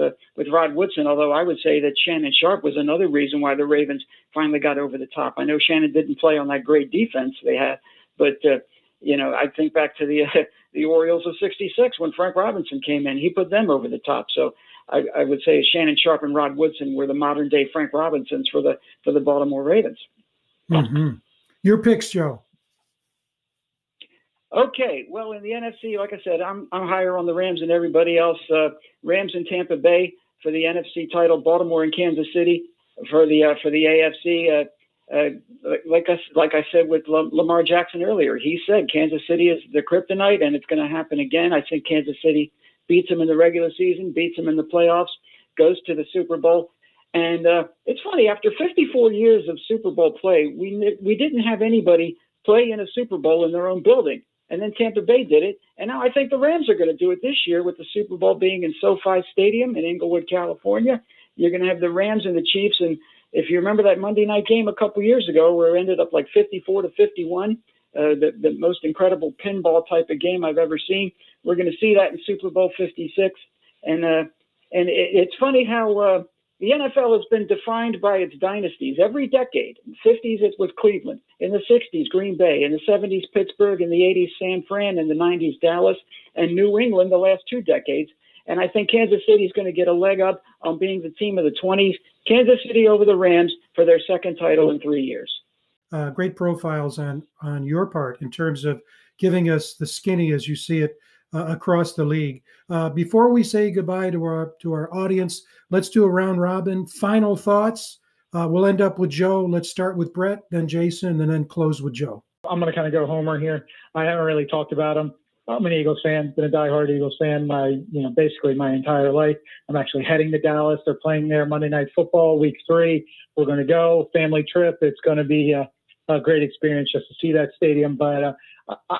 Rod Woodson, although I would say that Shannon Sharpe was another reason why the Ravens finally got over the top. I know Shannon didn't play on that great defense they had, but you know, I think back to the Orioles of '66 when Frank Robinson came in. He put them over the top. So I would say Shannon Sharpe and Rod Woodson were the modern-day Frank Robinsons for the Baltimore Ravens. Mm-hmm. Your picks, Joe. Okay. Well, in the NFC, like I said, I'm higher on the Rams than everybody else. Rams and Tampa Bay for the NFC title. Baltimore and Kansas City for the AFC. Like I said with Lamar Jackson earlier, he said Kansas City is the kryptonite, and it's going to happen again. I think Kansas City beats them in the regular season, beats them in the playoffs, goes to the Super Bowl. And it's funny, after 54 years of Super Bowl play, we didn't have anybody play in a Super Bowl in their own building. And then Tampa Bay did it. And now I think the Rams are going to do it this year with the Super Bowl being in SoFi Stadium in Inglewood, California. You're going to have the Rams and the Chiefs, and if you remember that Monday night game a couple years ago where it ended up like 54-51, the most incredible pinball type of game I've ever seen, we're going to see that in Super Bowl 56. And it's funny how the NFL has been defined by its dynasties every decade. In the 50s, it was Cleveland. In the 60s, Green Bay. In the 70s, Pittsburgh. In the 80s, San Fran. In the 90s, Dallas. And New England the last two decades. And I think Kansas City is going to get a leg up on being the team of the 20s. Kansas City over the Rams for their second title in 3 years. Great profiles on your part in terms of giving us the skinny as you see it across the league. Before we say goodbye to our audience, let's do a round robin. Final thoughts. We'll end up with Joe. Let's start with Brett, then Jason, and then close with Joe. I'm going to kind of go homer here. I haven't really talked about him. I'm an Eagles fan, been a diehard Eagles fan basically my entire life. I'm actually heading to Dallas. They're playing there Monday Night Football, week 3. We're going to go, family trip. It's going to be a great experience just to see that stadium. But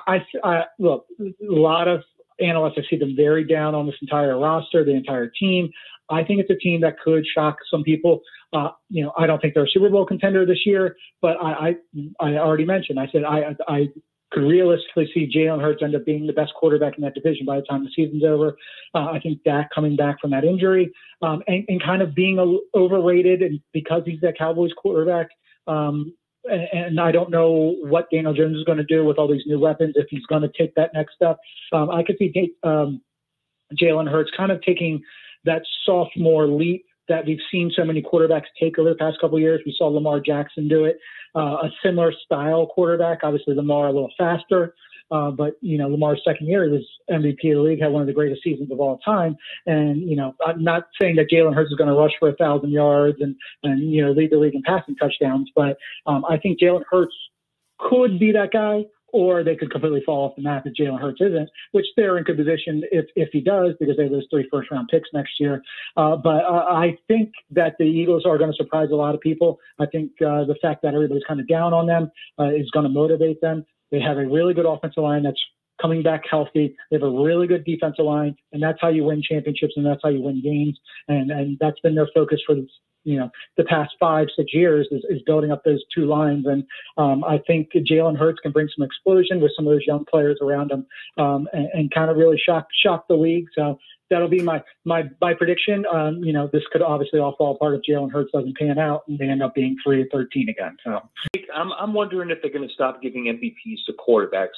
I look, a lot of analysts have seen them very down on this entire roster, the entire team. I think it's a team that could shock some people. I don't think they're a Super Bowl contender this year, but I already mentioned, I said I could realistically see Jalen Hurts end up being the best quarterback in that division by the time the season's over. I think Dak coming back from that injury and kind of being overrated, and because he's that Cowboys quarterback. And I don't know what Daniel Jones is going to do with all these new weapons, if he's going to take that next step. I could see Jalen Hurts kind of taking that sophomore leap that we've seen so many quarterbacks take over the past couple of years. We saw Lamar Jackson do it, a similar style quarterback. Obviously, Lamar a little faster, but, Lamar's second year, he was MVP of the league, had one of the greatest seasons of all time. And, I'm not saying that Jalen Hurts is going to rush for 1,000 yards and lead the league in passing touchdowns, but I think Jalen Hurts could be that guy, or they could completely fall off the map if Jalen Hurts isn't, which they're in good position if he does, because they lose 3 first-round picks next year. But I think that the Eagles are going to surprise a lot of people. I think the fact that everybody's kind of down on them is going to motivate them. They have a really good offensive line that's coming back healthy. They have a really good defensive line, and that's how you win championships, and that's how you win games. And that's been their focus for the past 5-6 years is building up those two lines. And I think Jalen Hurts can bring some explosion with some of those young players around him and kind of really shock the league. So that'll be my prediction. This could obviously all fall apart if Jalen Hurts doesn't pan out and they end up being 3-13 again. So I'm wondering if they're going to stop giving MVPs to quarterbacks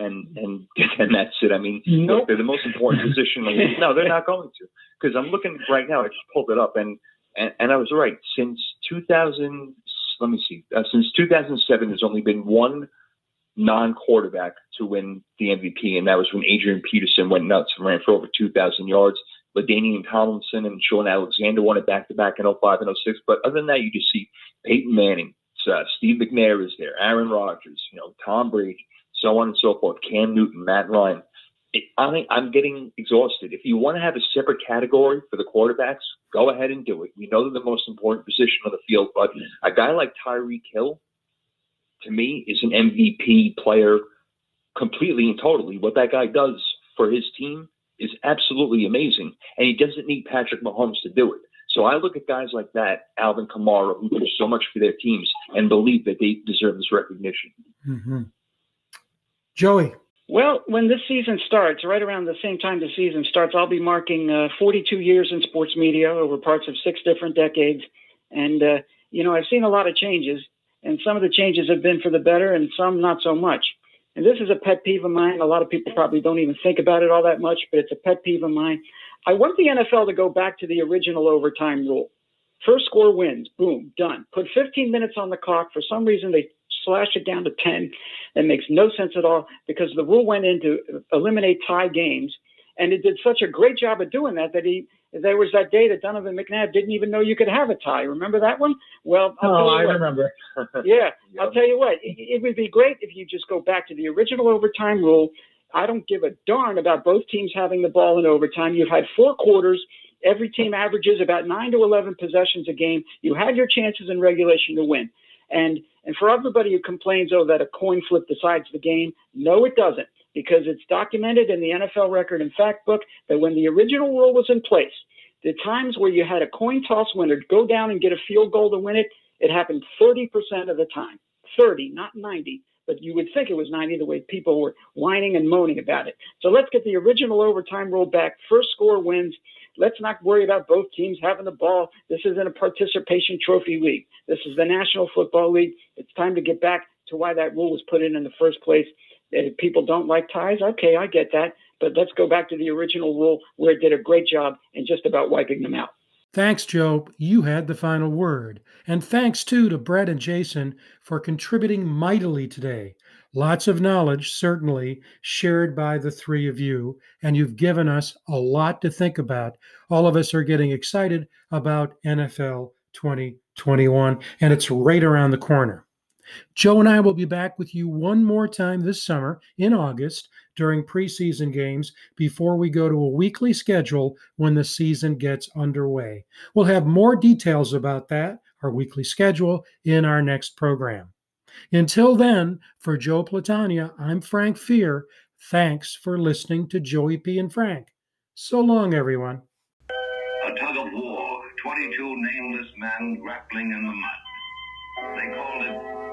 and that's it. I mean, nope. Look, they're the most important position. No, they're not going to, because I'm looking right now. I just pulled it up, and And I was right. Since 2000, let me see, since 2007, there's only been one non-quarterback to win the MVP, and that was when Adrian Peterson went nuts and ran for over 2,000 yards. LaDainian Tomlinson and Sean Alexander won it back-to-back in 05 and 06. But other than that, you just see Peyton Manning, Steve McNair is there, Aaron Rodgers, Tom Brady, so on and so forth, Cam Newton, Matt Ryan. I'm getting exhausted. If you want to have a separate category for the quarterbacks, go ahead and do it. We know they're the most important position on the field, but a guy like Tyreek Hill, to me, is an MVP player completely and totally. What that guy does for his team is absolutely amazing, and he doesn't need Patrick Mahomes to do it. So I look at guys like that, Alvin Kamara, who do so much for their teams, and believe that they deserve this recognition. Mm-hmm. Joey. Well, when this season starts, right around the same time the season starts, I'll be marking 42 years in sports media over parts of 6 different decades. And, I've seen a lot of changes, and some of the changes have been for the better and some not so much. And this is a pet peeve of mine. A lot of people probably don't even think about it all that much, but it's a pet peeve of mine. I want the NFL to go back to the original overtime rule. First score wins. Boom. Done. Put 15 minutes on the clock. For some reason, they slash it down to 10. That makes no sense at all, because the rule went in to eliminate tie games, and it did such a great job of doing that there was that day that Donovan McNabb didn't even know you could have a tie. Remember that one? Well, I remember. Yeah, yep. I'll tell you what. It would be great if you just go back to the original overtime rule. I don't give a darn about both teams having the ball in overtime. You've had 4 quarters. Every team averages about 9 to 11 possessions a game. You had your chances in regulation to win. And for everybody who complains, that a coin flip decides the game, no, it doesn't, because it's documented in the NFL record and fact book that when the original rule was in place, the times where you had a coin toss winner go down and get a field goal to win it, it happened 30% of the time. 30, not 90. But you would think it was 90 the way people were whining and moaning about it. So let's get the original overtime rule back. First score wins. Let's not worry about both teams having the ball. This isn't a participation trophy league. This is the National Football League. It's time to get back to why that rule was put in the first place. If people don't like ties, okay, I get that. But let's go back to the original rule where it did a great job in just about wiping them out. Thanks, Joe. You had the final word. And thanks, too, to Brett and Jason for contributing mightily today. Lots of knowledge, certainly, shared by the three of you, and you've given us a lot to think about. All of us are getting excited about NFL 2021, and it's right around the corner. Joe and I will be back with you one more time this summer in August during preseason games before we go to a weekly schedule when the season gets underway. We'll have more details about that, our weekly schedule, in our next program. Until then, for Joe Platania, I'm Frank Fear. Thanks for listening to Joey P. and Frank. So long, everyone. A tug of war, 22 nameless men grappling in the mud. They called it